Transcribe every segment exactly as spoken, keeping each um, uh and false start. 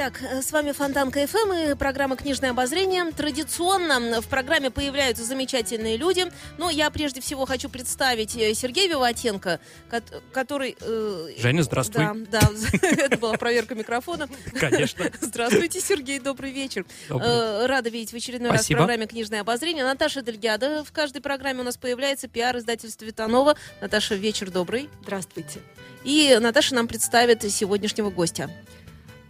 Итак, с вами Fontanka эф эм и программа «Книжное обозрение». Традиционно в программе появляются замечательные люди. Но я прежде всего хочу представить Сергея Виватенко, который... Э, Женя, здравствуй. Да, да, это была проверка микрофона. Конечно. Здравствуйте, Сергей, добрый вечер. Добрый. Рада видеть в очередной раз в программе «Книжное обозрение». Наташа Дельгадо в каждой программе у нас появляется, пиар издательства «Вита Нова». Наташа, вечер добрый. Здравствуйте. И Наташа нам представит сегодняшнего гостя.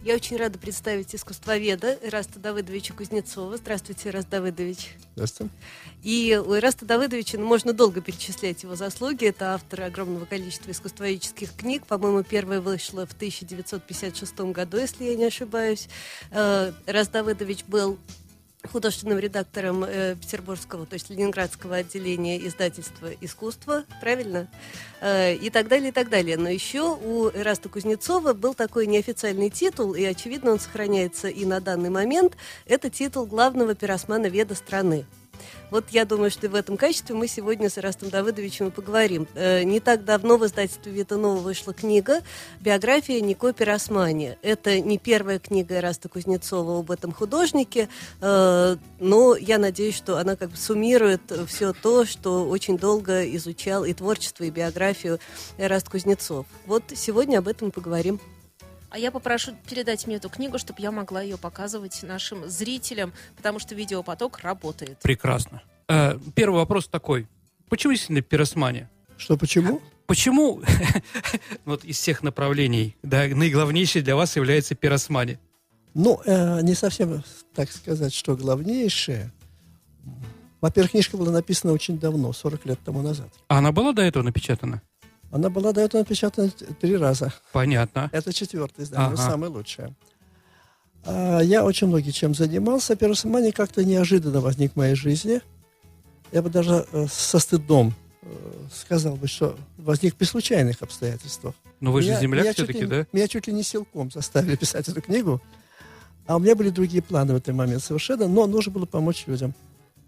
Я очень рада представить искусствоведа Эраста Давыдовича Кузнецова. Здравствуйте, Эраст Давыдович. Здравствуйте. И у Эраста Давыдовича, ну, можно долго перечислять его заслуги. Это автор огромного количества искусствоведческих книг. По-моему, первая вышла в тысяча девятьсот пятьдесят шестом году, если я не ошибаюсь. Эраст Давыдович был художественным редактором э, петербургского, то есть ленинградского отделения издательства «Искусство», правильно? Э, и так далее, и так далее. Но еще у Эраста Кузнецова был такой неофициальный титул, и, очевидно, он сохраняется и на данный момент. Это титул главного пиросмана-веда страны. Вот я думаю, что в этом качестве мы сегодня с Эрастом Давыдовичем и поговорим. Не так давно в издательстве «Вита Нова» вышла книга «Биография Нико Пиросмани». Это не первая книга Эраста Кузнецова об этом художнике, но я надеюсь, что она как бы суммирует все то, что очень долго изучал и творчество, и биографию Эраст Кузнецов. Вот сегодня об этом поговорим. А я попрошу передать мне эту книгу, чтобы я могла ее показывать нашим зрителям, потому что видеопоток работает. Прекрасно. Первый вопрос такой. Почему действительно пиросмания? Что, почему? Почему вот из всех направлений, да, наиглавнейшей для вас является пиросмания? Ну, э, не совсем так сказать, что главнейшее. Во-первых, книжка была написана очень давно, сорок лет тому назад. А она была до этого напечатана? Она была до этого напечатана три раза. Понятно. Это четвертое издание, ага. Самое лучшее. А, я очень многим чем занимался. Пиросмания как-то неожиданно возник в моей жизни. Я бы даже э, со стыдом э, сказал бы, что возник при случайных обстоятельствах. Но вы меня, же земляк все-таки, ли, да? Меня чуть ли не силком заставили писать эту книгу. А у меня были другие планы в этот момент совершенно, но нужно было помочь людям.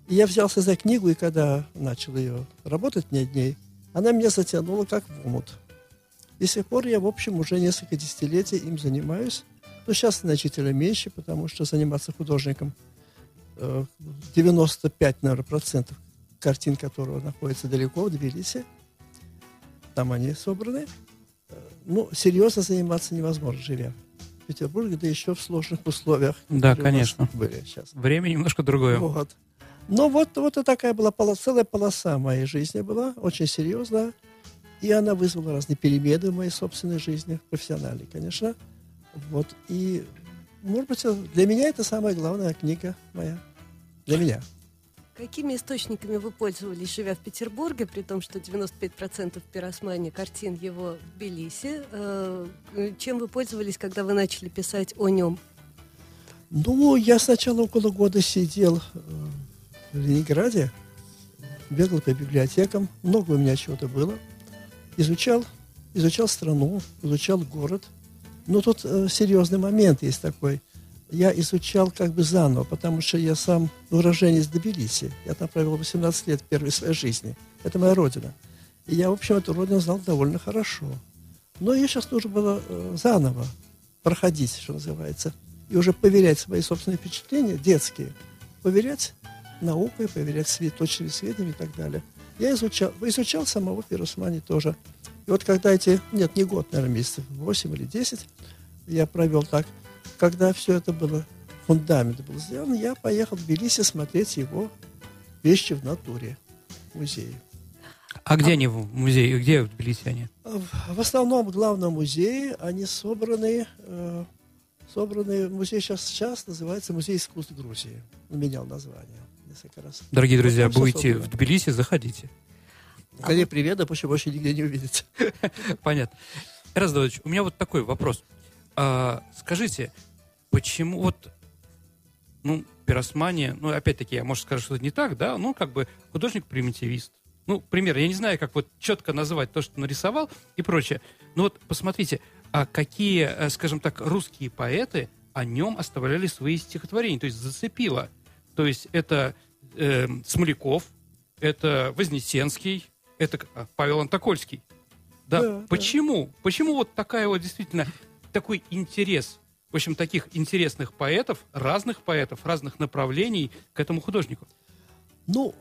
И я взялся за книгу, и когда начал ее работать в ней дней, она меня затянула как в омут. И с тех пор я, в общем, уже несколько десятилетий им занимаюсь. Но сейчас значительно меньше, потому что заниматься художником девяносто пять, наверное, процентов картин, которого находится далеко, в Тбилиси. Там они собраны. Ну, серьезно заниматься невозможно, живя в Петербурге, да еще в сложных условиях. Да, конечно. Были сейчас. Время немножко другое. Вот. Но вот, вот и такая была полоса, целая полоса моей жизни была, очень серьезная. И она вызвала разные перемены в моей собственной жизни, профессиональной, конечно. Вот, и, может быть, для меня это самая главная книга моя. Для меня. Какими источниками вы пользовались, живя в Петербурге, при том, что девяносто пять процентов пиросмани картин его в Тбилиси? Э, чем вы пользовались, когда вы начали писать о нем? Ну, я сначала около года сидел в Ленинграде, бегал по библиотекам, много у меня чего-то было. Изучал, изучал страну, изучал город. Но тут э, серьезный момент есть такой. Я изучал как бы заново, потому что я сам уроженец Тбилиси. Я там провел восемнадцать лет первой своей жизни. Это моя родина. И я, в общем, эту родину знал довольно хорошо. Но ее сейчас нужно было э, заново проходить, что называется, и уже поверять свои собственные впечатления, детские, поверять наукой, проверять свет, точными сведениями и так далее. Я изучал, изучал самого Пиросмани тоже. И вот когда эти, нет, не год, наверное, месяцев, восемь или десять, я провел так, когда все это было, фундамент был сделан, я поехал в Тбилиси смотреть его вещи в натуре, в музее. А где а, они в музее, где в Тбилиси они? В, в основном в главном музее они собраны... Э, собраны музей сейчас, сейчас называется «Музей искусств Грузии». Он менял название. Раз. Дорогие друзья, вот будете в Тбилиси, заходите. Скорее, а привет, а почему больше нигде не увидите. Понятно. Эраст Давыдович, у меня вот такой вопрос. А, скажите, почему вот, ну, пиросмания, ну, опять-таки, я, может, скажу, что это не так, да, ну, как бы художник-примитивист. Ну, пример, я не знаю, как вот четко назвать то, что нарисовал и прочее. Ну вот посмотрите, а какие, скажем так, русские поэты о нем оставляли свои стихотворения, то есть зацепило. То есть это э, Смоляков, это Вознесенский, это Павел Антокольский. Да, да, почему? Да. Почему вот такая вот действительно такой интерес, в общем, таких интересных поэтов, разных поэтов, разных направлений к этому художнику? Ну,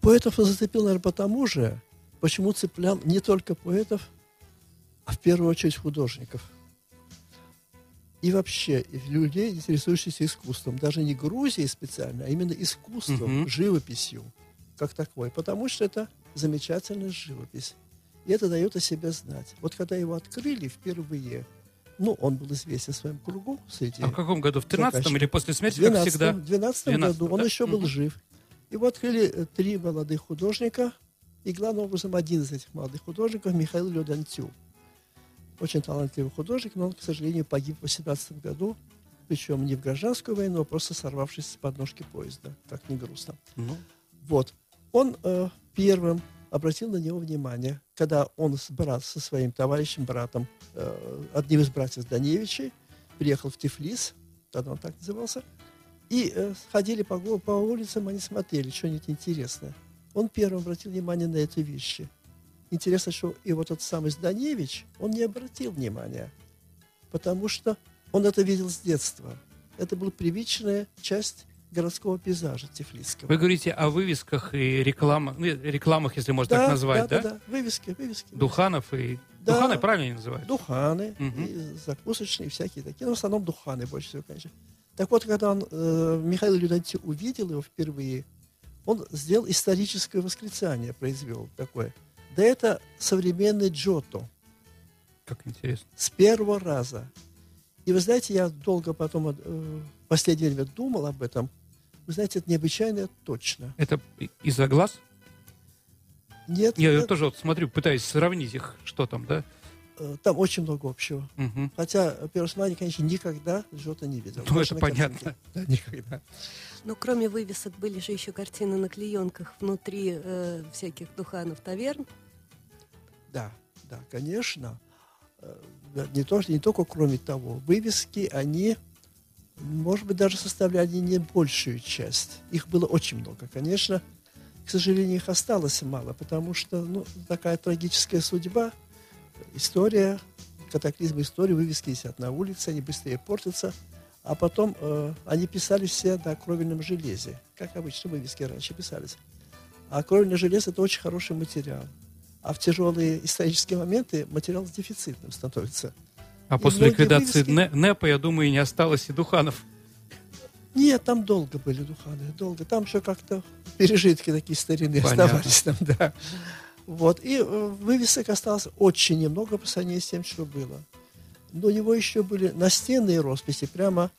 поэтов зацепил, наверное, потому же, почему цеплял не только поэтов, а в первую очередь художников. И вообще людей, интересующихся искусством. Даже не Грузией специально, а именно искусством, uh-huh. живописью, как такой. Потому что это замечательная живопись. И это дает о себе знать. Вот когда его открыли впервые, ну, он был известен своим кругом среди... А в каком году? В тринадцатом или после смерти, двенадцатом, как всегда? В двенадцатом году. Да? Он еще был uh-huh. жив. Его открыли три молодых художника. И главным образом один из этих молодых художников — Михаил Ле-Дантю. Очень талантливый художник, но он, к сожалению, погиб в восемнадцатом году, причем не в гражданскую войну, а просто сорвавшись с подножки поезда. Так не грустно. Mm-hmm. Вот. Он э, первым обратил на него внимание, когда он с брат, со своим товарищем, братом, э, одним из братьев Даневичей, приехал в Тифлис, тогда он так назывался, и э, ходили по, по улицам, они смотрели что-нибудь интересное. Он первым обратил внимание на эти вещи. Интересно, что и вот этот самый Зданевич, он не обратил внимания, потому что он это видел с детства. Это была привычная часть городского пейзажа тифлисского. Вы говорите о вывесках и рекламах, ну, рекламах, если можно да, так назвать, да? Да, да, да, вывески, вывески. Духанов и... Да, духаны правильно они называют? Духаны, угу. и закусочные, всякие такие. Но в основном духаны больше всего, конечно. Так вот, когда он, э, Михаил Ле-Дантю увидел его впервые, он сделал историческое восклицание, произвел такое. Да это современный Джотто. Как интересно. С первого раза. И вы знаете, я долго потом, э, в последнее время думал об этом. Вы знаете, это необычайно точно. Это из-за глаз? Нет. Я это... тоже вот смотрю, пытаюсь сравнить их, что там, да? Там очень много общего. Угу. Хотя Пиросмани, конечно, никогда Джотто не видел. Ну, это понятно. Да, никогда. Но кроме вывесок были же еще картины на клеенках внутри э, всяких духанов, таверн. Да, да, конечно. Не, то, не только кроме того. Вывески, они, может быть, даже составляли не большую часть. Их было очень много, конечно. К сожалению, их осталось мало, потому что ну, такая трагическая судьба. История, катаклизмы истории, вывески висят на улице, они быстрее портятся. А потом э, они писались все на кровельном железе, как обычно вывески раньше писались. А кровельное железо – это очень хороший материал. А в тяжелые исторические моменты материал дефицитным становится. А и после ликвидации вывески... НЭПа, я думаю, и не осталось и духанов. Нет, там долго были духаны, долго. Там еще как-то пережитки такие старины Понятно. Оставались там, да. Вот. И вывесок осталось очень немного по сравнению с тем, что было. Но у него еще были настенные росписи, прямо,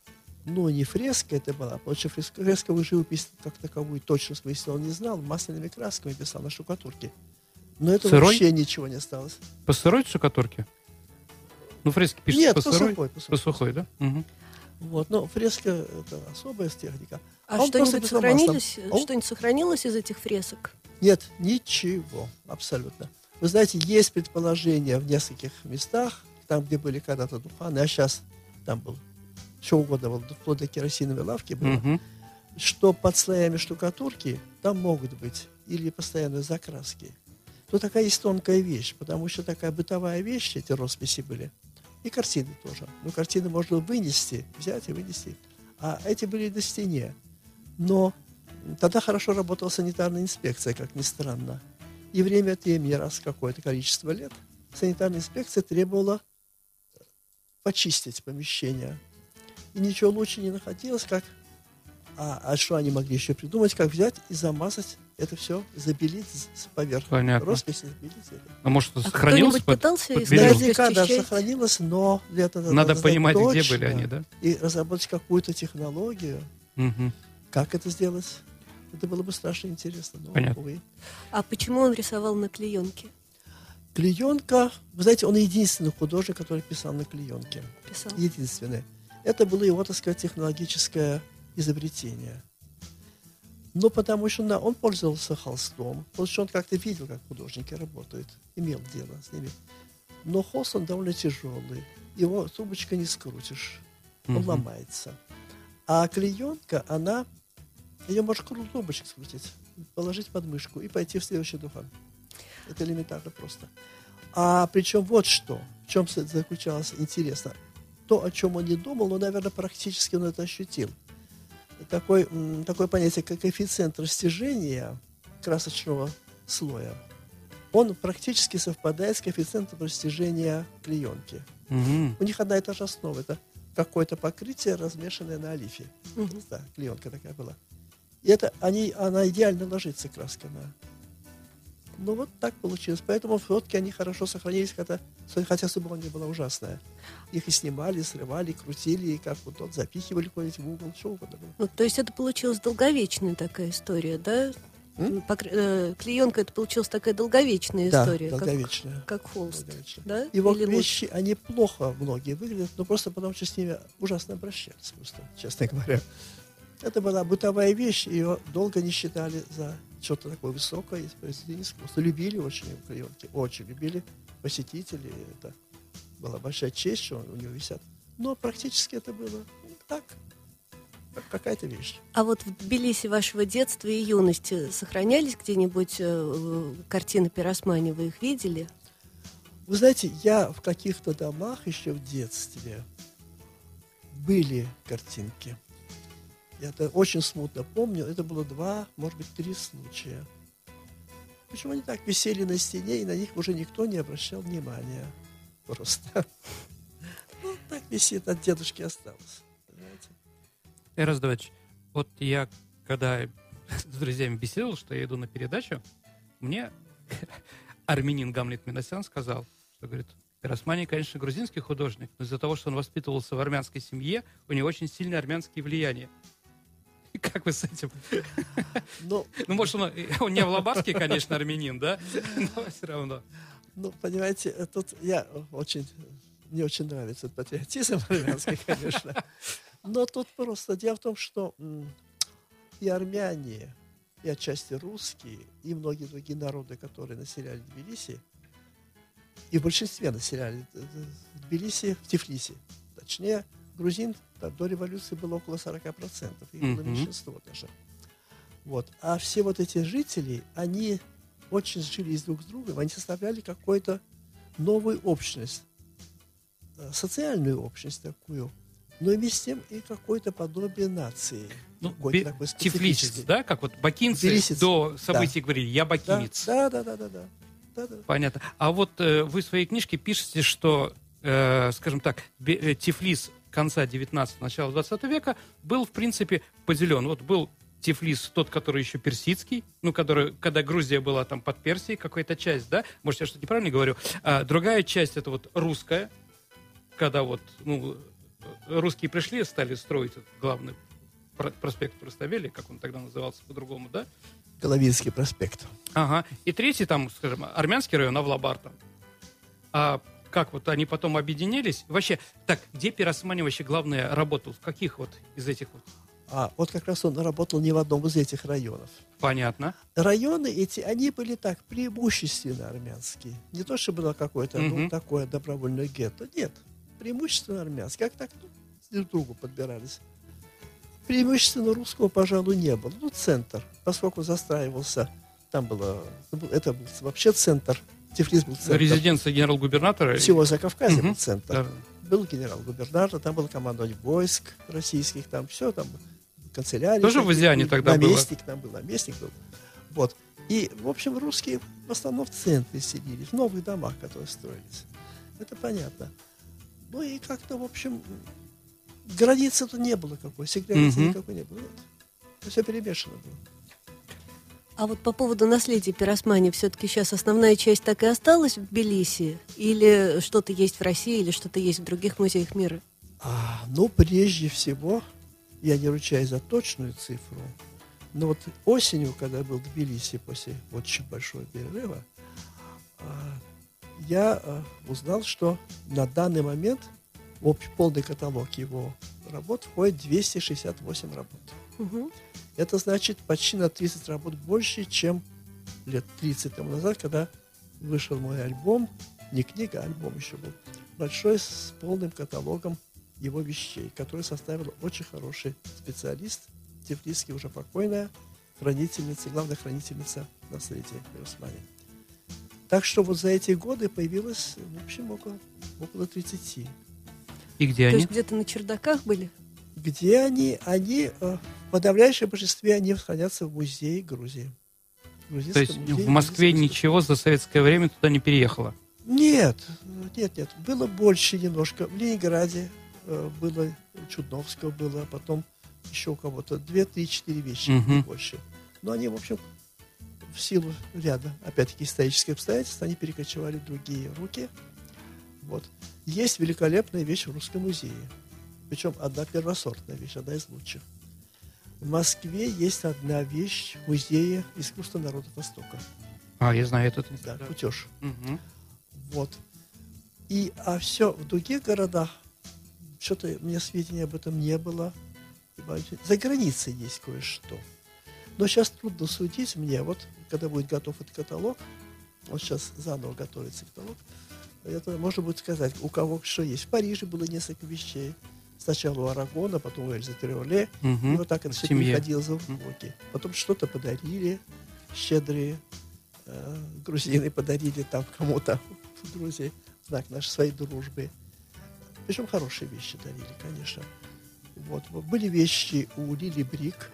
ну, не фреска это была, потому что фресковую живопись как таковую точно смысла он не знал, масляными красками писал на штукатурке. Но это сырой? Вообще ничего не осталось. По сырой штукатурке? Ну, фрески пишутся Нет, по, по сырой? Сухой, по, сухой. По сухой, да? Угу. Вот, но фреска это особая техника. А, а что-нибудь сохранилось? что-нибудь сохранилось из этих фресок? Нет, ничего, абсолютно. Вы знаете, есть предположение в нескольких местах, там, где были когда-то духаны, а сейчас там было, что угодно было, вплоть до керосиновой лавки было, угу. что под слоями штукатурки там могут быть или постоянные закраски. Но такая есть тонкая вещь, потому что такая бытовая вещь, эти росписи были, и картины тоже. Но картины можно вынести, взять и вынести. А эти были на стене. Но тогда хорошо работала санитарная инспекция, как ни странно. И время от времени, раз какое-то количество лет, санитарная инспекция требовала почистить помещение. И ничего лучше не находилось, как... А, а что они могли еще придумать? Как взять и замазать это все, забелить с поверхностью. Роспись забелить. А может, а сохранилось? Кто-нибудь пытался под, под Наверняка, да, сохранилось, но... Надо, надо понимать, точно, где были они, да? И разработать какую-то технологию. Угу. Как это сделать? Это было бы страшно интересно. Но, увы. А почему он рисовал на клеенке? Клеенка... Вы знаете, он единственный художник, который писал на клеенке. Писал. Единственный. Это было его, так сказать, технологическое изобретение. Но потому что он, он пользовался холстом, потому что он как-то видел, как художники работают, имел дело с ними. Но холст, он довольно тяжелый. Его трубочкой не скрутишь. Он mm-hmm. ломается. А клеенка, она... Ее можно круглый трубочек скрутить, положить под мышку и пойти в следующий духан. Это элементарно просто. А причем вот что. В чем заключалось интересно. То, о чем он не думал, но, наверное, практически он это ощутил. Такой, такое понятие, как коэффициент растяжения красочного слоя, он практически совпадает с коэффициентом растяжения клеенки. Mm-hmm. У них одна и та же основа. Это какое-то покрытие, размешанное на олифе. Mm-hmm. Да, клеенка такая была. И это, они, она идеально ложится, краска. На... Ну, вот так получилось. Поэтому фотки, они хорошо сохранились, хотя, хотя судьба не была ужасная. Их и снимали, и срывали, и крутили, и как вот тот запихивали куда-нибудь в угол, что угодно было. Вот, то есть это получилась долговечная такая история, да? Покр... Э, клеенка, это получилась такая долговечная да, история, долговечная. Как, как холст. Долговечная. Да? Его или вещи, лучше? Они плохо многие выглядят, но просто потому что с ними ужасно обращались, просто, честно говоря. Это была бытовая вещь, ее долго не считали за что-то такое высокое из произведения искусства. Любили очень клеенки, очень любили посетители. Это была большая честь, что у него висят. Но практически это было так. Какая-то вещь. А вот в Тбилиси вашего детства и юности сохранялись где-нибудь э, картины Пиросмани? Вы их видели? Вы знаете, я в каких-то домах еще в детстве были картинки. Я это очень смутно помню. Это было два, может быть, три случая. Почему они так висели на стене, и на них уже никто не обращал внимания. Просто. Ну, так висит, от дедушки осталось. Понимаете? Эраст Давыдович, вот я, когда с друзьями беседовал, что я иду на передачу, мне армянин Гамлет Минасян сказал, что, говорит, Пиросмани, конечно, грузинский художник, но из-за того, что он воспитывался в армянской семье, у него очень сильные армянские влияния. Как вы с этим? Ну, может, он не Авлабарский, конечно, армянин, да? Но все равно. Ну, понимаете, тут я очень... Мне очень нравится этот патриотизм армянский, конечно. Но тут просто дело в том, что и армяне, и отчасти русские, и многие другие народы, которые населяли Тбилиси, и в большинстве населяли Тбилиси, в Тифлисе, точнее, грузин там, до революции было около сорок процентов, их было mm-hmm. меньшинство даже. Вот. А все вот эти жители, они очень сжились друг с другом, они составляли какую-то новую общность, социальную общность такую, но и вместе с тем и какое-то подобие нации. Ну, бе- такой тифлисец, да? Как вот бакинцы тифлисец, до событий да. говорили, я бакинец. Да, да, да, да, да, да, да. Понятно. А вот э, вы в своей книжке пишете, что, э, скажем так, бе- Тифлис конца девятнадцатого, начала двадцатого века был, в принципе, поделен. Вот был Тифлис, тот, который еще персидский, ну, который, когда Грузия была там под Персией, какая-то часть, да? Может, я что-то неправильно говорю. А другая часть, это вот русская, когда вот, ну, русские пришли, стали строить главный проспект Руставели, как он тогда назывался по-другому, да? Головинский проспект. Ага. И третий там, скажем, армянский район Авлабар. А как вот они потом объединились? Вообще, так, где Пиросмани вообще главное работал? В каких вот из этих вот? А, вот как раз он работал не в одном из этих районов. Понятно. Районы эти, они были так, преимущественно армянские. Не то, что было какое-то угу. ну, такое добровольное гетто. Нет. Преимущественно армянские. Как так ну, друг к другу подбирались. Преимущественно русского, пожалуй, не было. Ну, центр. Поскольку застраивался, там было... Это был вообще центр. Тифлис был центр. Резиденция генерал-губернатора? Всего Закавказья угу. был центр. Да. Был генерал-губернатор, там было командование войск российских, там все, там канцелярия. Тоже в Азиане тогда было? Наместник там был, наместник был. Вот. И, в общем, русские в основном в центре сидели, в новых домах, которые строились. Это понятно. Ну и как-то, в общем, границы-то не было какой, сегрегации mm-hmm. никакой не было. Нет. Все перемешано было. А вот по поводу наследия Пиросмани, все-таки сейчас основная часть так и осталась в Тбилиси? Или что-то есть в России, или что-то есть в других музеях мира? А, ну, прежде всего, я не ручаюсь за точную цифру, но вот осенью, когда я был в Тбилиси после очень большого перерыва, я э, узнал, что на данный момент в общий, полный каталог его работ входит двести шестьдесят восемь работ. Угу. Это значит почти на тридцать работ больше, чем лет тридцать тому назад, когда вышел мой альбом не книга, а альбом еще был, большой, с полным каталогом его вещей, который составил очень хороший специалист, тифлисский, уже покойная хранительница, главная хранительница наследия Пиросмани. Так что вот за эти годы появилось, в общем, около, около тридцати. И где они? То есть где-то на чердаках были? Где они? Они в подавляющем большинстве они хранятся в музее Грузии. То есть в Москве ничего за советское время туда не переехало? Нет, нет, нет. Было больше немножко. В Ленинграде э, было, у Чудновского было, потом еще у кого-то две-три-четыре вещи, угу, больше. Но они, в общем, в силу ряда, опять-таки, исторических обстоятельств, они перекочевали в другие руки. Вот. Есть великолепная вещь в Русском музее. Причем одна первосортная вещь, одна из лучших. В Москве есть одна вещь в Музее искусства народов Востока. А, я знаю этот. Да, кутеж. Угу. Вот. И, а все в других городах, что-то у меня сведений об этом не было. За границей есть кое-что. Но сейчас трудно судить мне. Вот, когда будет готов этот каталог, вот сейчас заново готовится каталог, это можно будет сказать, у кого что есть. В Париже было несколько вещей. Сначала у Арагона, потом у Эльзы Триоле. Угу. И вот так это все переходило за руки. Потом что-то подарили. Щедрые э, грузины подарили там кому-то в Грузии знак нашей своей дружбы. Причем хорошие вещи дарили, конечно. Вот. Были вещи у Лили Брик.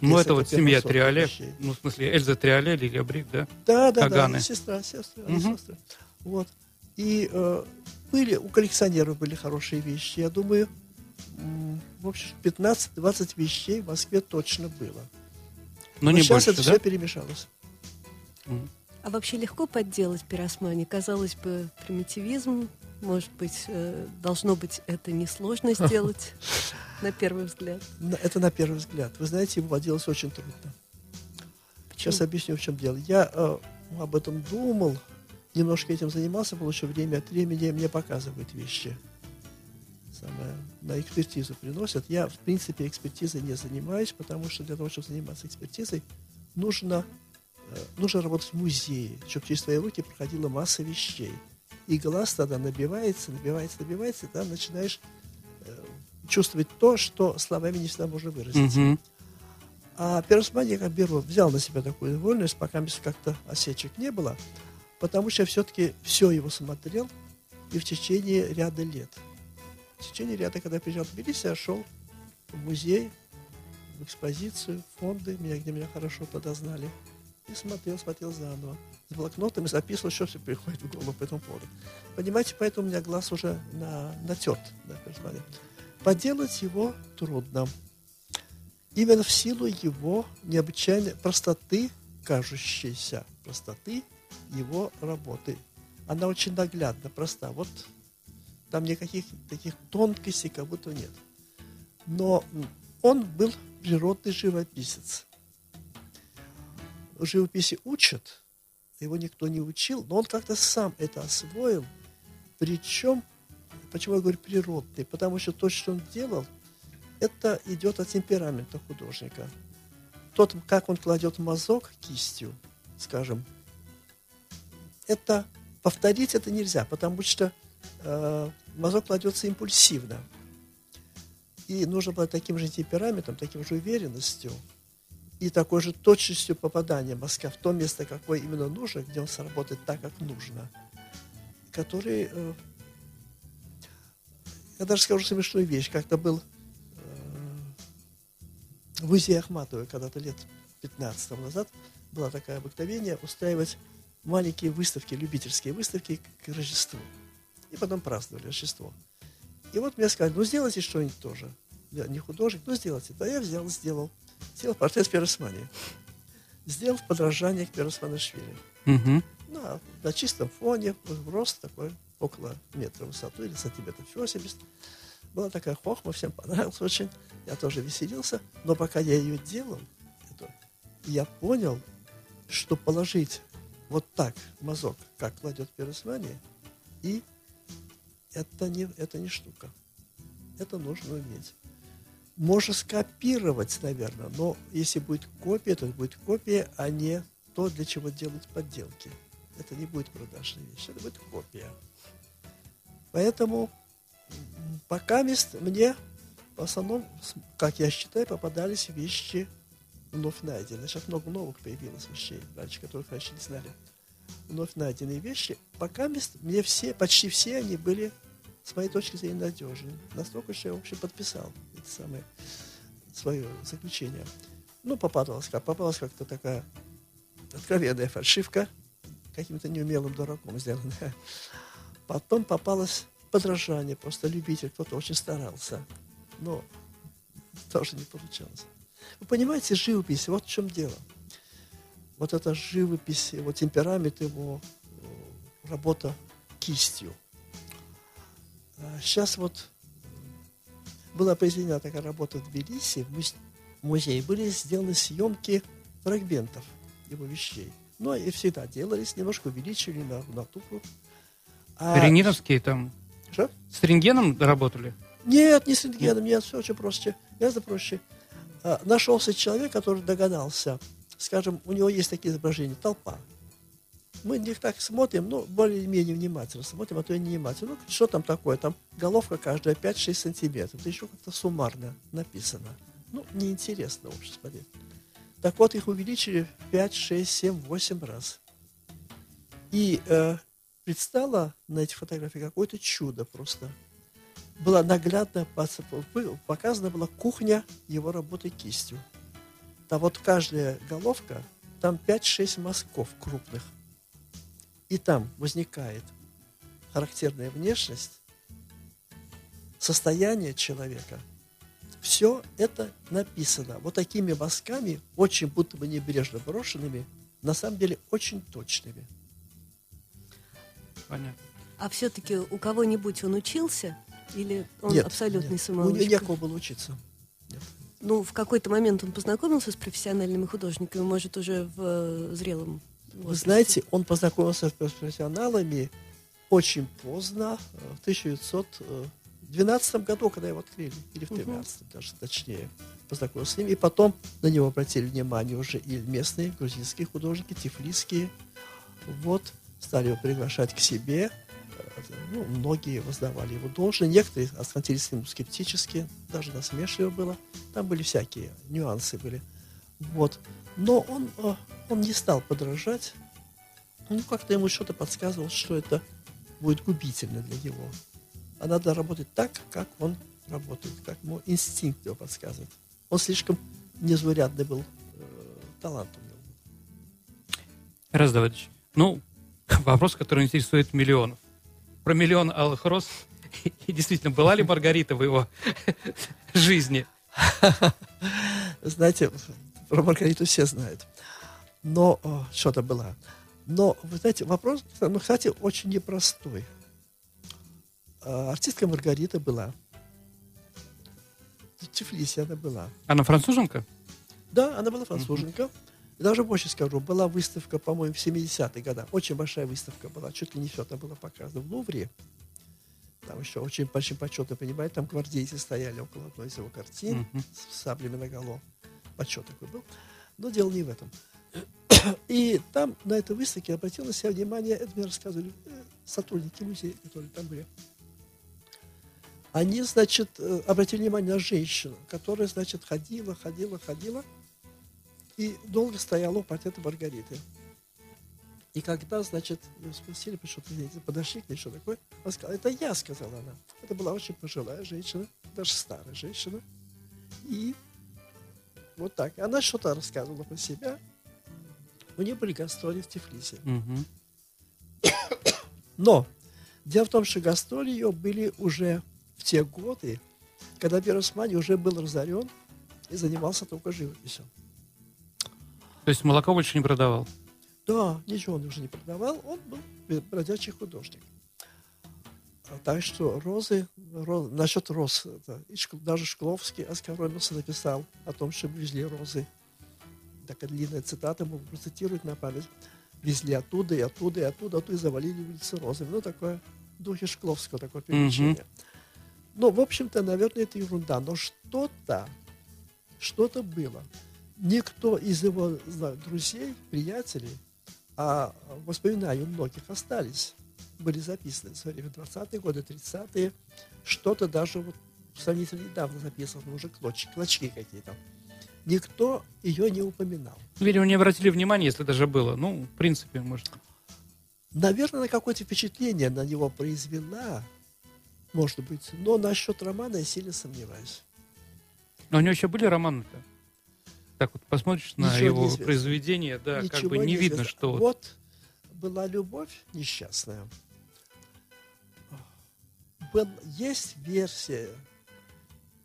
Ну, это вот семья Триоле. Вещей. Ну, в смысле, Эльза Триоле, Лилия Брик, да? Да, да, Каганы. Да. Сестра, сестра, угу, сестра. Вот. И... Э, были, у коллекционеров были хорошие вещи. Я думаю, в общем, пятнадцать-двадцать вещей в Москве точно было. Но, Но не сейчас больше, это, да? Все перемешалось. Mm. А вообще легко подделать Пиросмани? Казалось бы, примитивизм. Может быть, должно быть, это несложно сделать на первый взгляд. Это на первый взгляд. Вы знаете, ему подделать очень трудно. Сейчас объясню, в чем дело. Я об этом думал. Немножко этим занимался, получил время от времени, мне показывают вещи. Самое, на экспертизу приносят. Я, в принципе, экспертизой не занимаюсь, потому что для того, чтобы заниматься экспертизой, нужно, э, нужно работать в музее, чтобы через твои руки проходила масса вещей. И глаз тогда набивается, набивается, набивается, и там начинаешь э, чувствовать то, что словами не всегда можно выразить. Mm-hmm. А Пиросмани я как беру, взял на себя такую вольность, пока как-то осечек не было, потому что я все-таки все его смотрел и в течение ряда лет. В течение ряда, когда я приезжал в Тбилиси, я шел в музей, в экспозицию, в фонды, меня, где меня хорошо тогда знали, и смотрел, смотрел заново. С блокнотом и записывал, что все приходит в голову по этому поводу. Понимаете, поэтому у меня глаз уже на, натерт. Да, поделать его трудно. Именно в силу его необычайной простоты, кажущейся простоты, его работы. Она очень наглядна, проста. Вот там никаких таких тонкостей как будто нет. Но он был природный живописец. Живописи учат, его никто не учил, но он как-то сам это освоил. Причем, почему я говорю природный? Потому что то, что он делал, это идет от темперамента художника. Тот, как он кладет мазок кистью, скажем, это повторить это нельзя, потому что э, мазок кладется импульсивно. И нужно было таким же темпераментом, таким же уверенностью и такой же точностью попадания мазка в то место, какое именно нужно, где он сработает так, как нужно. Который, э, я даже скажу смешную вещь. Как-то был э, в Изи Ахматовой когда-то лет пятнадцать назад было такое обыкновение устраивать маленькие выставки, любительские выставки к Рождеству. И потом праздновали Рождество. И вот мне сказали, ну сделайте что-нибудь тоже. Я не художник, ну сделайте. Да я взял, сделал. Сделал портрет Пиросмани. Сделал подражание к Пиросманишвили. Угу. На, на чистом фоне, рост такой, около метра высоту или сантиметров восемьдесят. Была такая хохма, всем понравилась очень. Я тоже веселился. Но пока я ее делал, я понял, что положить вот так мазок, как кладет Пиросмани, и это не, это не штука. Это нужно уметь. Можно скопировать, наверное, но если будет копия, то будет копия, а не то, для чего делают подделки. Это не будет продажная вещь, это будет копия. Поэтому пока мне в основном, как я считаю, попадались вещи вновь найденные. Сейчас много новых появилось вещей, раньше которых раньше не знали. Вновь найденные вещи. Пока мне все, почти все они были, с моей точки зрения, надежны. Настолько, что я вообще подписал это самое свое заключение. Ну, попадалась, как, попалась как-то такая откровенная фальшивка, каким-то неумелым дураком сделанная. Потом попалось подражание, просто любитель, кто-то очень старался, но тоже не получалось. Вы понимаете, живопись, вот в чем дело. Вот эта живопись, его темперамент, его работа кистью. Сейчас вот была произведена такая работа в Тбилиси, в музее были сделаны съемки фрагментов его вещей. Ну, и всегда делались, немножко увеличили на натуру. А... Рентгеновские там? Что? С рентгеном работали? Нет, не с рентгеном, нет, нет все очень проще. Гораздо проще. А, нашелся человек, который догадался. Скажем, у него есть такие изображения, толпа. Мы на них так смотрим, ну, более-менее внимательно смотрим, а то и не внимательно. Ну, что там такое? Там головка каждая пять-шесть сантиметров. Это еще как-то суммарно написано. Ну, неинтересно вообще смотреть. Так вот, их увеличили пять, шесть, семь, восемь раз. И э, предстало на этих фотографиях какое-то чудо просто. Была наглядно показана была кухня его работы кистью. Там вот каждая головка, там пять-шесть мазков крупных. И там возникает характерная внешность, состояние человека. Все это написано вот такими мазками, очень будто бы небрежно брошенными, на самом деле очень точными. Понятно. А все-таки у кого-нибудь он учился? Или он нет, абсолютный нет. самоучка? Нет, у него некого было учиться. Нет. Ну, в какой-то момент он познакомился с профессиональными художниками, может, уже в зрелом возрасте? Вы знаете, он познакомился с профессионалами очень поздно, в тысяча девятьсот двенадцатом году, когда его открыли, или в тринадцатом угу. даже, точнее, познакомился с ним. И потом на него обратили внимание уже и местные грузинские художники, тифлисские. Вот, стали его приглашать к себе. Ну, многие воздавали его должное, некоторые относились к нему скептически, даже насмешливо было. Там были всякие нюансы были. Вот. Но он, он не стал подражать. Ну, как-то ему что-то подсказывал, что это будет губительно для него. А надо работать так, как он работает, как ему инстинкт его подсказывает. Он слишком незаурядный был, э, талант у него. Эраст Давыдович, ну, вопрос, который интересует миллионов. Про миллион алых роз. И действительно, была ли Маргарита в его жизни? Знаете, про Маргариту все знают. Но о, что-то было. Но, вы знаете, вопрос, ну, кстати, очень непростой. Артистка Маргарита была. В Тифлисе она была. Она француженка? Да, она была француженка. И даже больше скажу, была выставка, по-моему, в семидесятые годы. Очень большая выставка была. Чуть ли не все там было показано в Лувре. Там еще очень, очень почетно, понимаете, там гвардейцы стояли около одной из его картин mm-hmm. с саблями наголо. Почет такой был. Но дело не в этом. И там на этой выставке обратил на себя внимание, это мне рассказывали сотрудники музея, которые там были. Они, значит, обратили внимание на женщину, которая, значит, ходила, ходила, ходила. И долго стояла у портрета Маргариты. И когда, значит, ее спросили, подошли к ней, что такое, она сказала, это я, сказала она. Это была очень пожилая женщина, даже старая женщина. И вот так. Она что-то рассказывала про себя. У нее были гастроли в Тифлисе. Угу. Но дело в том, что гастроли ее были уже в те годы, когда Пиросмани уже был разорен и занимался только живописью. То есть молоко больше не продавал? Да, ничего он уже не продавал. Он был бродячий художник. Так что розы... Роз, насчет роз... Да, и школ, даже Шкловский оскоромился, написал о том, что везли розы. Такая длинная цитата, могу процитировать на память. Везли оттуда, и оттуда, и оттуда, оттуда, и завалили улицы розами. Ну, такое в духе Шкловского, такое перечение. Mm-hmm. Ну, в общем-то, наверное, это ерунда. Но что-то, что-то было... Никто из его, знаю, друзей, приятелей А воспоминания у многих остались, были записаны в свое время в двадцатые годы, тридцатые, что-то даже вот сравнительно недавно записано, уже клочки, клочки какие-то. Никто ее не упоминал. Видимо, не обратили внимания, если даже было. Ну, в принципе, может... Наверное, какое-то впечатление на него произвела, может быть. Но насчет романа я сильно сомневаюсь. Но у него еще были романы-то? Так вот, посмотришь на Ничего его произведение, да, Ничего как бы не, не видно, что... Вот была любовь несчастная. Был... Есть версия,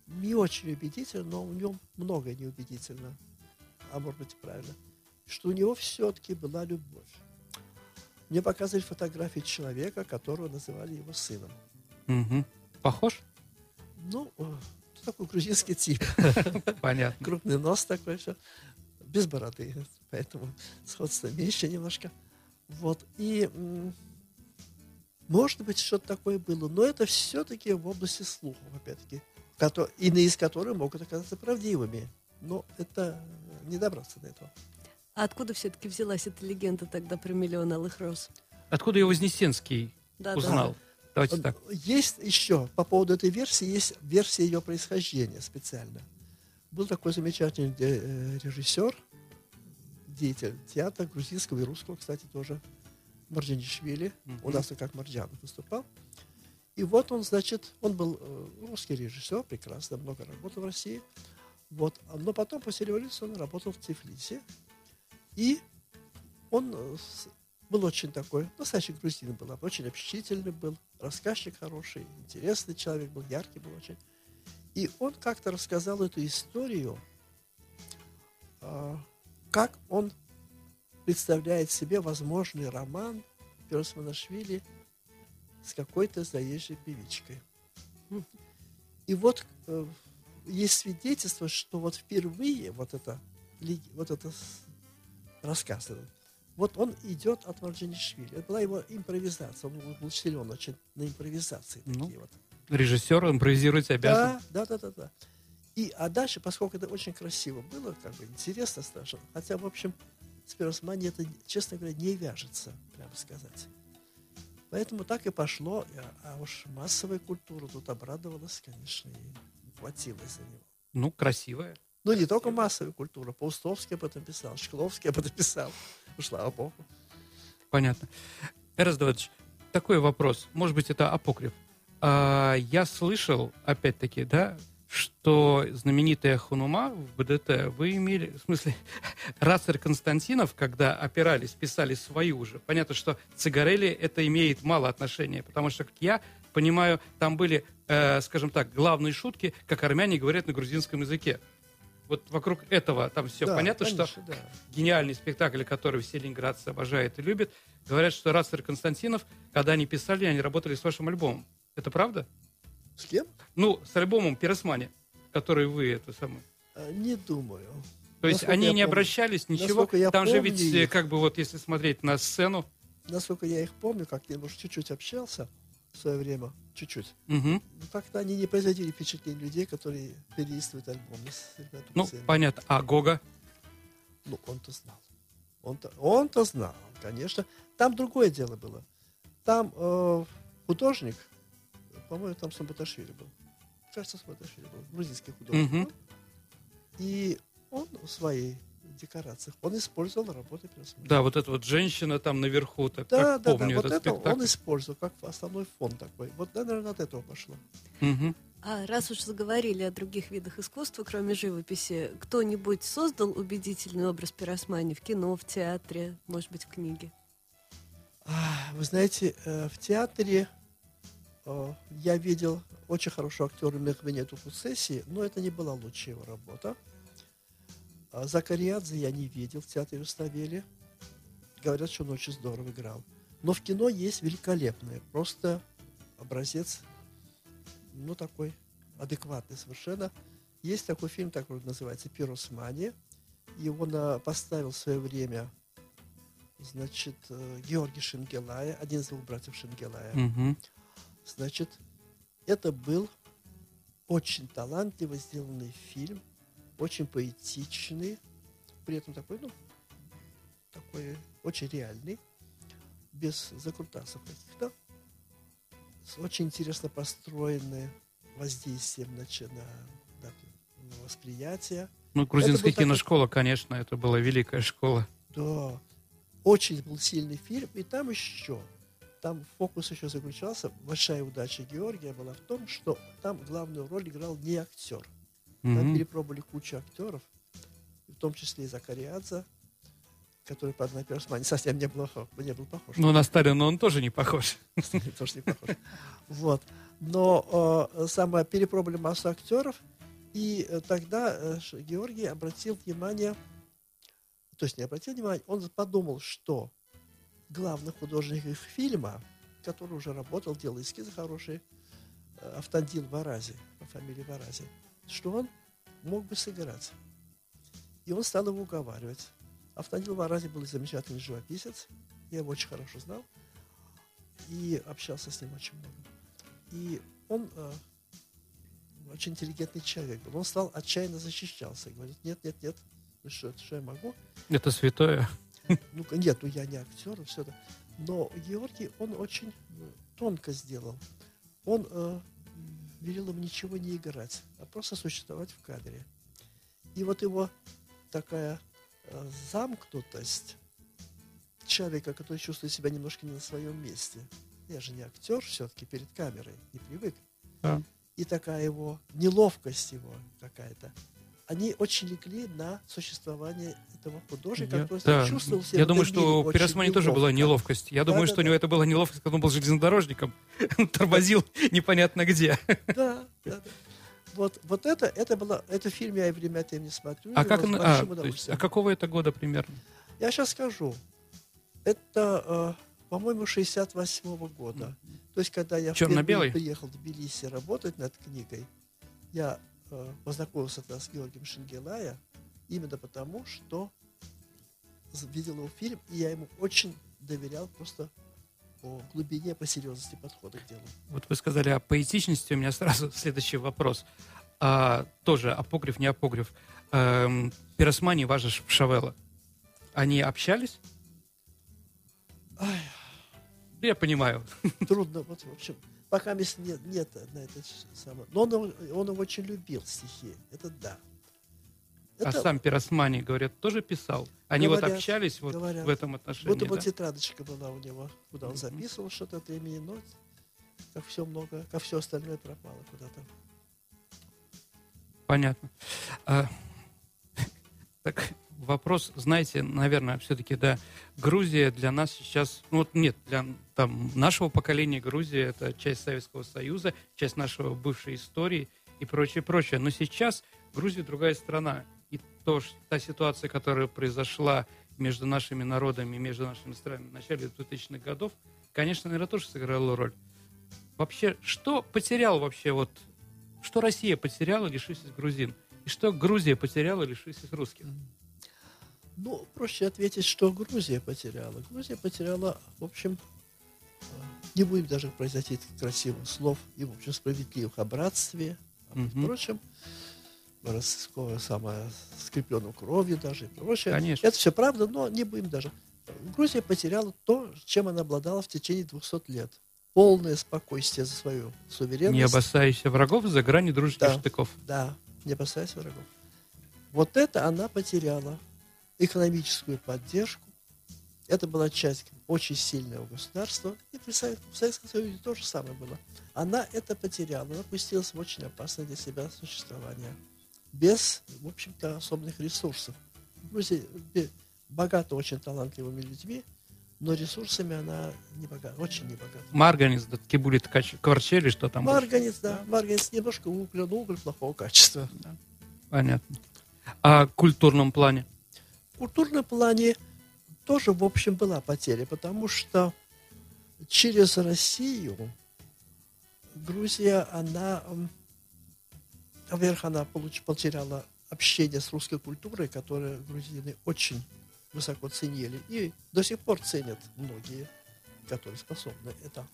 не очень убедительная, но в нем многое неубедительно, а может быть правильно, что у него все-таки была любовь. Мне показывали фотографии человека, которого называли его сыном. Угу. Похож? Ну, такой грузинский тип. Понятно. Крупный нос такой, все. Без бороды. Поэтому сходство меньше немножко. Вот. И, может быть, что-то такое было. Но это все-таки в области слухов, опять-таки. Иные из которых могут оказаться правдивыми. Но это не добраться до этого. А откуда все-таки взялась эта легенда тогда про миллион алых роз? Откуда ее Вознесенский да, узнал? Да. Давайте так. Есть еще, по поводу этой версии, есть версия ее происхождения специально. Был такой замечательный режиссер, деятель театра грузинского и русского, кстати, тоже, Марджанишвили. Mm-hmm. У нас он как Марджан выступал. И вот он, значит, он был русский режиссер, прекрасно, много работал в России. Вот. Но потом, после революции, он работал в Тифлисе. И он был очень такой, настоящий грузин был, очень общительный был, рассказчик хороший, интересный человек был, яркий был очень. И он как-то рассказал эту историю, как он представляет себе возможный роман Пиросманашвили с какой-то заезжей певичкой. И вот есть свидетельство, что вот впервые вот это... Вот это рассказ этот. Вот он идет от Марджанишвили. Это была его импровизация. Он был силен очень на импровизации. Ну, такие вот. Режиссер импровизировать обязан. Да, да, да, да, да. И, а дальше, поскольку это очень красиво было, как бы интересно страшно, хотя, в общем, с Пиросмани это, честно говоря, не вяжется, прямо сказать. Поэтому так и пошло. А уж массовая культура тут обрадовалась, конечно, и хватилась за него. Ну, красивая. Ну, не только массовая культура. Паустовский об этом писал, Шкловский об этом писал. Слава Богу. Понятно. Эраст Давыдович, такой вопрос. Может быть, это апокриф. А, я слышал, опять-таки, да, что знаменитая ханума в БДТ вы имели... В смысле, рыцарь Константинов, когда опирались, писали свою же. Понятно, что Цигарелли это имеет мало отношения, потому что, как я понимаю, там были, э, скажем так, главные шутки, как армяне говорят на грузинском языке. Вот вокруг этого там все да, понятно, конечно, что да. Гениальный спектакль, который все ленинградцы обожают и любят, говорят, что Рыцарь Константинов, когда они писали, они работали с вашим альбомом. Это правда? С кем? Ну, с альбомом Пиросмани, который вы это самое. Не думаю. То есть насколько они не помню. Обращались, ничего. Там помню, же ведь, их... как бы вот, если смотреть на сцену. Насколько я их помню, как я, может, чуть-чуть общался в свое время, чуть-чуть. Угу. Как-то они не производили впечатление людей, которые перелистывают альбом. Ну, цены. Понятно. А Гога? Ну, он-то знал. Он-то, он-то знал, конечно. Там другое дело было. Там э, художник, по-моему, там Сомбаташвили был. Кажется, Сомбаташвили был. Грузинский художник. Угу. И он в своей декорациях, он использовал работы Пиросмани. Да, вот эта вот женщина там наверху, так да, как да, помню да. Вот этот это спектакль. Он использовал как основной фон такой. Вот, наверное, от этого пошло. Угу. А раз уж заговорили о других видах искусства, кроме живописи, кто-нибудь создал убедительный образ Пиросмани в кино, в театре, может быть, в книге? Вы знаете, в театре я видел очень хорошего актера Мегвинетту Сесси, но это не была лучшая его работа. Закариадзе я не видел в театре Руссо. Говорят, что он очень здорово играл. Но в кино есть великолепное. Просто образец, ну, такой адекватный совершенно. Есть такой фильм, так называется, «Пиросмани». Его на, поставил в свое время, значит, Георгий Шенгелая, один из двух братьев Шенгелая. Угу. Значит, это был очень талантливо сделанный фильм, очень поэтичный, при этом такой, ну, такой очень реальный, без закрутасов каких-то, с очень интересно построенным воздействием на, на, на восприятие. Ну, грузинская киношкола, такой... конечно, это была великая школа. Да, очень был сильный фильм, и там еще, там фокус еще заключался, большая удача Георгия была в том, что там главную роль играл не актер. Там mm-hmm. перепробовали кучу актеров, в том числе и Закариадзе, который под Нико Пиросмани совсем не был, не был похож. Ну, на Сталина он тоже не похож. Сталин тоже не похож. Вот. Но э, самое перепробовали массу актеров, и э, тогда э, Георгий обратил внимание, то есть не обратил внимания, он подумал, что главный художник их фильма, который уже работал, делал эскизы хорошие, э, Автандил Варази, по фамилии Варази, что он мог бы сыграть. И он стал его уговаривать. Автандил Варази был замечательный живописец, я его очень хорошо знал, и общался с ним очень много. И он э, очень интеллигентный человек был. Он стал отчаянно защищался. Говорит, нет, нет, нет, ну что, что я могу? Это святое. Ну, нет, ну я не актер, все это. Но Георгий, он очень тонко сделал. Он э, велел им ничего не играть, а просто существовать в кадре. И вот его такая э, замкнутость человека, который чувствует себя немножко не на своем месте. Я же не актер все-таки, перед камерой не привык. Да. И такая его, неловкость его какая-то. Они очень легли на существование этого художника, я, который да. чувствовал себя. Я думаю, что у Пиросмани тоже была неловкость. Я да, думаю, да, что да. у него это была неловкость, когда он был железнодорожником, тормозил непонятно где. Да, да, да. Вот, вот это, это было, это фильм я и время от времени смотрю. А, как, а, есть, а какого это года примерно? Я сейчас скажу. Это... по-моему, шестьдесят восьмого года. Mm-hmm. То есть, когда я впервые приехал в Тбилиси работать над книгой, я э, познакомился тогда с Георгием Шенгелая, именно потому, что видел его фильм, и я ему очень доверял просто по глубине, по серьезности подхода к делу. Вот вы сказали о поэтичности, у меня сразу следующий вопрос. А, тоже апокриф, не апокриф. А, Пиросмани и Важа Шавелла, они общались? Ай. Я понимаю. Трудно, вот, в общем, пока мест нет, нет на это самое. Но он, он его очень любил, стихи, это да. Это... А сам Пиросмани, говорят, тоже писал? Они говорят, вот общались вот говорят, в этом отношении? Вот, да? Вот тетрадочка была у него, куда он записывал mm-hmm. что-то от времени, но как все много, как все остальное пропало куда-то. Понятно. А, так... Вопрос, знаете, наверное, все-таки, да, Грузия для нас сейчас... Ну, вот нет, для там, нашего поколения Грузия — это часть Советского Союза, часть нашего бывшей истории и прочее, прочее. Но сейчас Грузия — другая страна. И то, что, та ситуация, которая произошла между нашими народами, между нашими странами в начале двухтысячных годов, конечно, наверное, тоже сыграла роль. Вообще, что потерял вообще вот... Что Россия потеряла, лишившись грузин? И что Грузия потеряла, лишившись русских? Ну, проще ответить, что Грузия потеряла. Грузия потеряла, в общем, не будем даже произносить красивых слов и, в общем, справедливых о братстве, mm-hmm. а, впрочем, воровского, самое, скрепленную кровью даже и прочее. Конечно. Это все правда, но не будем даже. Грузия потеряла то, чем она обладала в течение двухсот лет. Полное спокойствие за свою суверенность. Не опасайся врагов, за грани дружбы да, штыков. Да, не опасайся врагов. Вот это она потеряла. Экономическую поддержку. Это была часть очень сильного государства. И при Советском, в Советском Союзе то же самое было. Она это потеряла. Она пустилась в очень опасное для себя существование. Без, в общем-то, особенных ресурсов. Грузия богата очень талантливыми людьми, но ресурсами она не богата, очень не богата. Марганец, да, такие были кварчели, что там Марганец, да. Марганец немножко угля, но уголь плохого качества. Да. Понятно. А в культурном плане? В культурном плане тоже, в общем, была потеря, потому что через Россию Грузия, она, во-первых, она потеряла общение с русской культурой, которую грузины очень высоко ценили и до сих пор ценят многие, которые способны это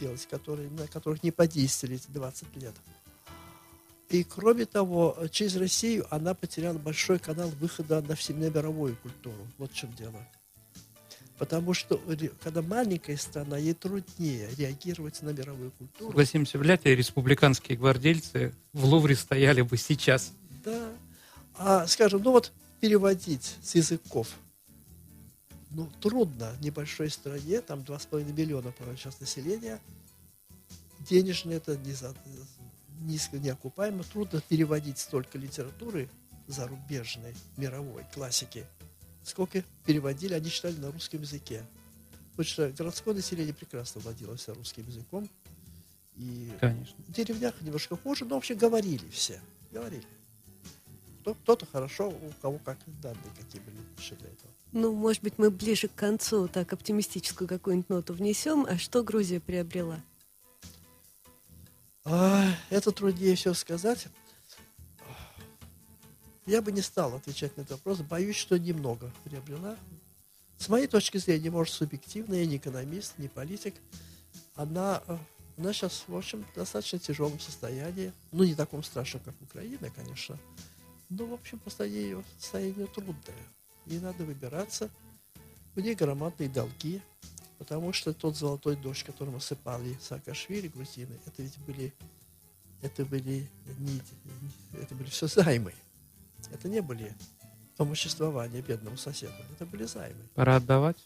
делать, которые, на которых не подействовали двадцать лет. И, кроме того, через Россию она потеряла большой канал выхода на всемирную мировую культуру. Вот в чем дело. Потому что, когда маленькая страна, ей труднее реагировать на мировую культуру. Согласимся, вряд ли республиканские гвардейцы в Лувре стояли бы сейчас. Да. А, скажем, ну вот переводить с языков. Ну, трудно в небольшой стране, там два с половиной миллиона сейчас населения, денежно это не за, низко не окупаемо, трудно переводить столько литературы зарубежной, мировой, классики, сколько переводили, они читали на русском языке. Потому что городское население прекрасно владело все русским языком. И конечно. В деревнях немножко хуже, но вообще говорили все. Говорили. Кто-то хорошо, у кого как данные какие-были для этого. Ну, может быть, мы ближе к концу так оптимистическую какую-нибудь ноту внесем. А что Грузия приобрела? А, это труднее все сказать. Я бы не стал отвечать на этот вопрос. Боюсь, что немного приобрела. С моей точки зрения, может, субъективно, я не экономист, не политик. Она, она сейчас, в общем, в достаточно тяжелом состоянии. Ну, не таком страшном, как Украина, конечно. Но, в общем, состояние, состояние трудное. Ей надо выбираться. У нее громадные долги. Потому что тот золотой дождь, которым осыпали Саакашвили, грузины, это ведь были, это были, не, это были все займы. Это не были помоществования бедному соседу. Это были займы. Пора отдавать.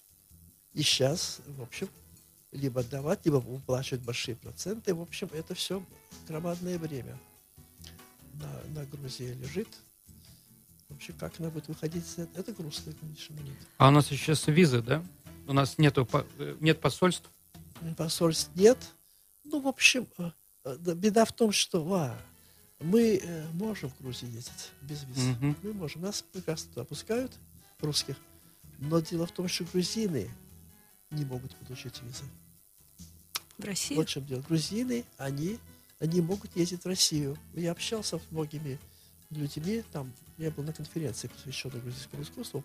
И сейчас, в общем, либо отдавать, либо уплачивать большие проценты. В общем, это все громадное время на, на Грузии лежит. Вообще, как она будет выходить из этого? Это грустно, конечно. Нет. А у нас сейчас визы, да? У нас нету, нет посольств? Посольств нет. Ну, в общем, беда в том, что... А, мы можем в Грузию ездить без виз. Mm-hmm. Мы можем. Нас прекрасно туда пускают, русских. Но дело в том, что грузины не могут получить визы. В Россию? Вот в чем дело. Грузины, они, они могут ездить в Россию. Я общался с многими людьми. Там, я был на конференции, посвященной грузинскому искусству.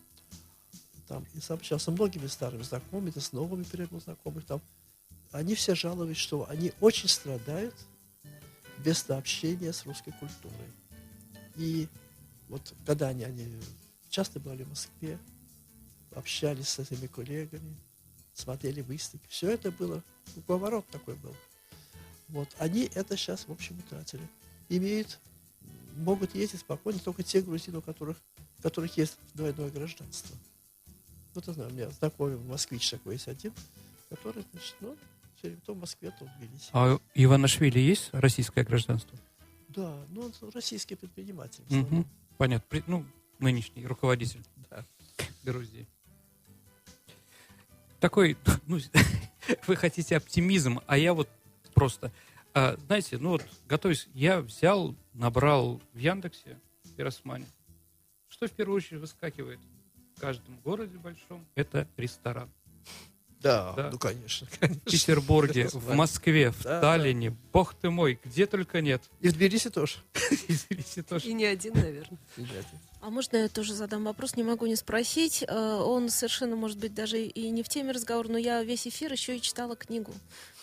Там, и сам общался с многими старыми знакомыми, да, с новыми приобрел знакомых. Там. Они все жаловались, что они очень страдают без сообщения с русской культурой. И вот когда они, они часто были в Москве, общались с этими коллегами, смотрели выставки, все это было, поворот такой был. Вот, они это сейчас, в общем, утратили. Имеют, могут ездить спокойно только те грузины, у которых, у которых есть двойное гражданство. Вот я знаю, у меня знакомый москвич такой есть один, который, значит, ну, то в Москве, то в Тбилиси. А у Иванашвили есть российское гражданство? Да, ну он российский предприниматель. Угу, понятно. Ну, нынешний руководитель, да, Грузии. Такой, ну, вы хотите оптимизм, а я вот просто, а, знаете, ну вот, готовясь, я взял, набрал в Яндексе Пиросмани. Что в первую очередь выскакивает в каждом городе большом? Это ресторан. Да, да, ну конечно, конечно. В Петербурге, в Москве, в да, Таллине, да. Бог ты мой, где только нет. И в Тбилиси тоже. И не один, наверное. А можно я тоже задам вопрос? Не могу не спросить. Он совершенно, может быть, даже и не в теме разговора, но я весь эфир еще и читала книгу.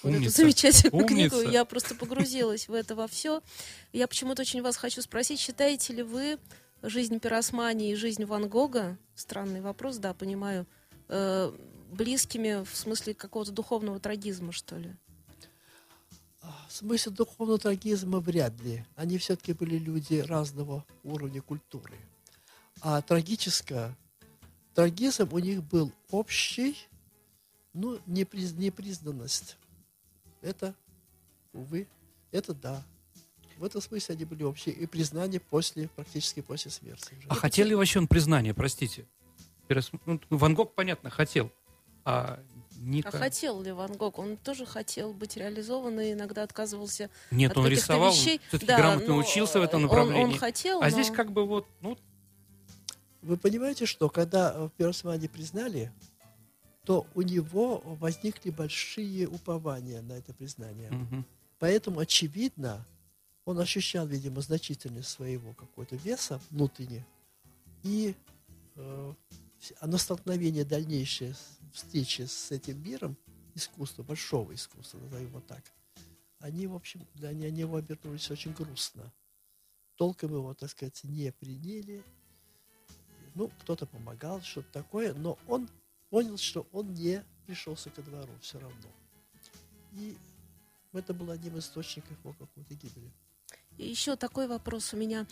Вот эту замечательную книгу. Я просто погрузилась в это во все. Я почему-то очень вас хочу спросить, считаете ли вы жизнь Пиросмани и жизнь Ван Гога, странный вопрос, да, понимаю, близкими в смысле какого-то духовного трагизма, что ли? В смысле духовного трагизма вряд ли. Они все-таки были люди разного уровня культуры. А трагическое... Трагизм у них был общий, ну, неприз... непризнанность. Это, увы, это да. В этом смысле они были общие. И признание после, практически после смерти. Уже. А хотел ли вообще он признание, простите? Ну, Ван Гог, понятно, хотел. А, Ника... а хотел ли Ван Гог? Он тоже хотел быть реализован и иногда отказывался. Нет, от он рисовал, вещей. Все-таки да, грамотно учился в этом направлении. Он, он хотел, а но... здесь как бы вот... Ну... Вы понимаете, что когда Пиросмани признали, то у него возникли большие упования на это признание. Угу. Поэтому, очевидно, он ощущал, видимо, значительность своего какого-то веса внутренне. И э, оно столкновение дальнейшее... встречи с этим миром искусства, большого искусства, назовем его так, они, в общем, они, они его обернулись очень грустно. Толком его, так сказать, не приняли. Ну, кто-то помогал, что-то такое, но он, понял, что он не пришелся ко двору все равно. И это был одним из источников его какой-то гибели. И еще такой вопрос у меня.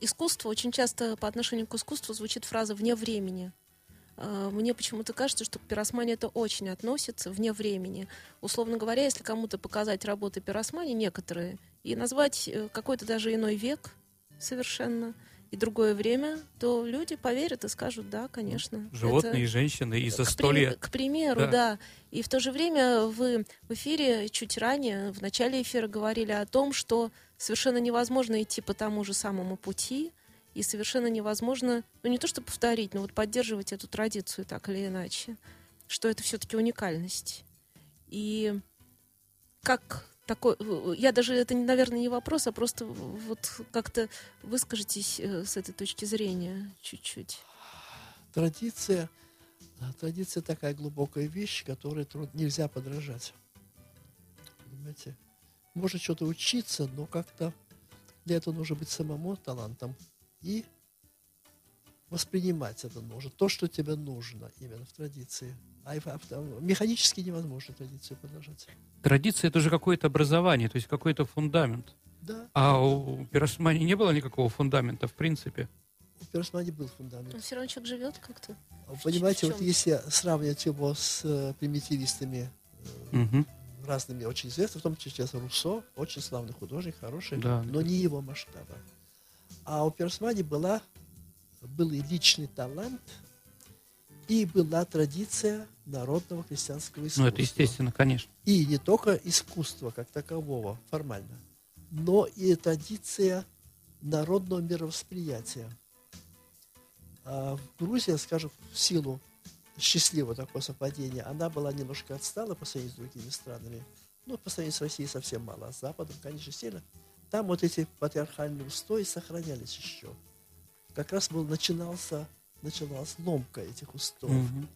Искусство, очень часто по отношению к искусству звучит фраза «вне времени». Мне почему-то кажется, что к Пиросмани это очень относится, вне времени. Условно говоря, если кому-то показать работы Пиросмани, некоторые, и назвать какой-то даже иной век совершенно и другое время, то люди поверят и скажут, да, конечно. Животные, это... женщины и застолья. К, при... К примеру, да. да. И в то же время вы в эфире чуть ранее, в начале эфира говорили о том, что совершенно невозможно идти по тому же самому пути, и совершенно невозможно, ну не то что повторить, но вот поддерживать эту традицию так или иначе, что это все-таки уникальность. И как такой, я даже, это, наверное, не вопрос, а просто вот как-то выскажитесь с этой точки зрения чуть-чуть. Традиция, традиция такая глубокая вещь, которой труд, нельзя подражать. Понимаете? Можно что-то учиться, но как-то для этого нужно быть самому талантом. И воспринимать это нужно, то, что тебе нужно именно в традиции. А механически невозможно традицию подражать. Традиция – это же какое-то образование, то есть какой-то фундамент. Да. А у Пиросмани не было никакого фундамента в принципе? У Пиросмани был фундамент. Но все равно человек живет как-то. Понимаете, вот если сравнивать его с примитивистами, угу. разными очень известными, в том числе с Руссо, очень славный художник, хороший, да, но не его масштаба. А у Пиросмани была, был и личный талант, и была традиция народного крестьянского искусства. Ну, это естественно, конечно. И не только искусство как такового, формально, но и традиция народного мировосприятия. А Грузия, скажем, в силу счастливого такого совпадения, она была немножко отстала по сравнению с другими странами. Ну, по сравнению с Россией совсем мало, а с Западом, конечно, сильно. Там вот эти патриархальные устои сохранялись еще. Как раз был, начинался, начиналась ломка этих устоев. Mm-hmm.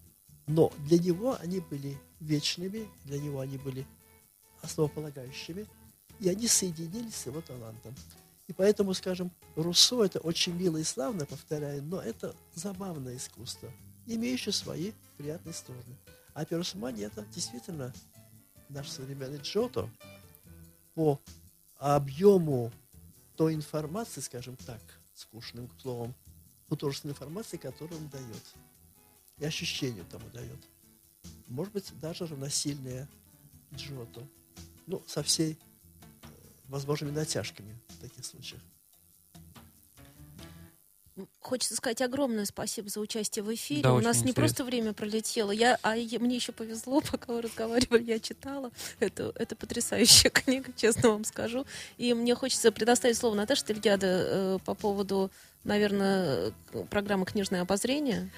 Но для него они были вечными, для него они были основополагающими, и они соединились с его талантом. И поэтому, скажем, Руссо – это очень мило и славно, повторяю, но это забавное искусство, имеющее свои приятные стороны. А Пиросмани – это действительно наш современный Джотто по... объему той информации, скажем так, скучным словом, художественной информации, которую он дает, и ощущение тому дает. Может быть, даже равносильное Джотто. Ну, со всей э, возможными натяжками в таких случаях. Хочется сказать огромное спасибо за участие в эфире. Да, у нас интересно. Не просто время пролетело, я, а я, мне еще повезло, пока вы разговаривали, я читала. Это, это потрясающая книга, честно вам скажу. И мне хочется предоставить слово Наташе Дельгадо э, по поводу, наверное, программы «Книжное обозрение».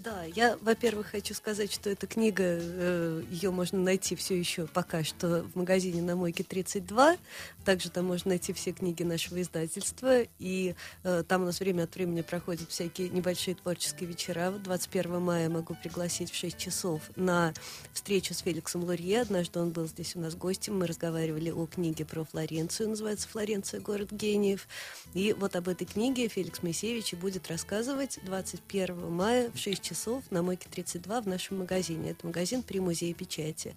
Да, я, во-первых, хочу сказать, что эта книга, э, ее можно найти все еще пока что в магазине на Мойке тридцать два. Также там можно найти все книги нашего издательства. И э, там у нас время от времени проходят всякие небольшие творческие вечера. двадцать первого мая могу пригласить в шесть часов на встречу с Феликсом Лурье. Однажды он был здесь у нас гостем. Мы разговаривали о книге про Флоренцию. Называется «Флоренция. Город гениев». И вот об этой книге Феликс Моисеевич будет рассказывать двадцать первого мая в шесть часов. часов на Мойке тридцать два в нашем магазине. Это магазин при Музее Печати.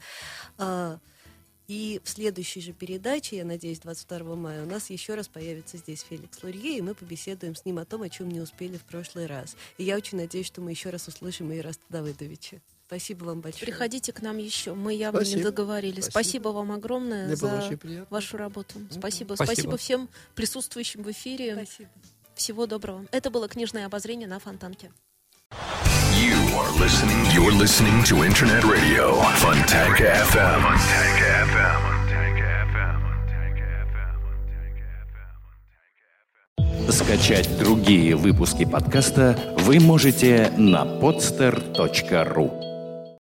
И в следующей же передаче, я надеюсь, двадцать второго мая, у нас еще раз появится здесь Феликс Лурье, и мы побеседуем с ним о том, о чем не успели в прошлый раз. И я очень надеюсь, что мы еще раз услышим и Эраста Давыдовича. Спасибо вам большое. Приходите к нам еще. Мы явно спасибо. Не договорились. Спасибо, спасибо вам огромное Мне за вашу работу. Mm-hmm. Спасибо. Спасибо. Спасибо всем присутствующим в эфире. Спасибо. Всего доброго. Это было «Книжное обозрение» на Фонтанке. You are listening. You're listening to Internet Radio on Fontanka эф эм. Fontanka эф эм. Fontanka эф эм. Fontanka эф эм. Fontanka эф эм. Скачать другие выпуски подкаста вы можете на podster точка ру.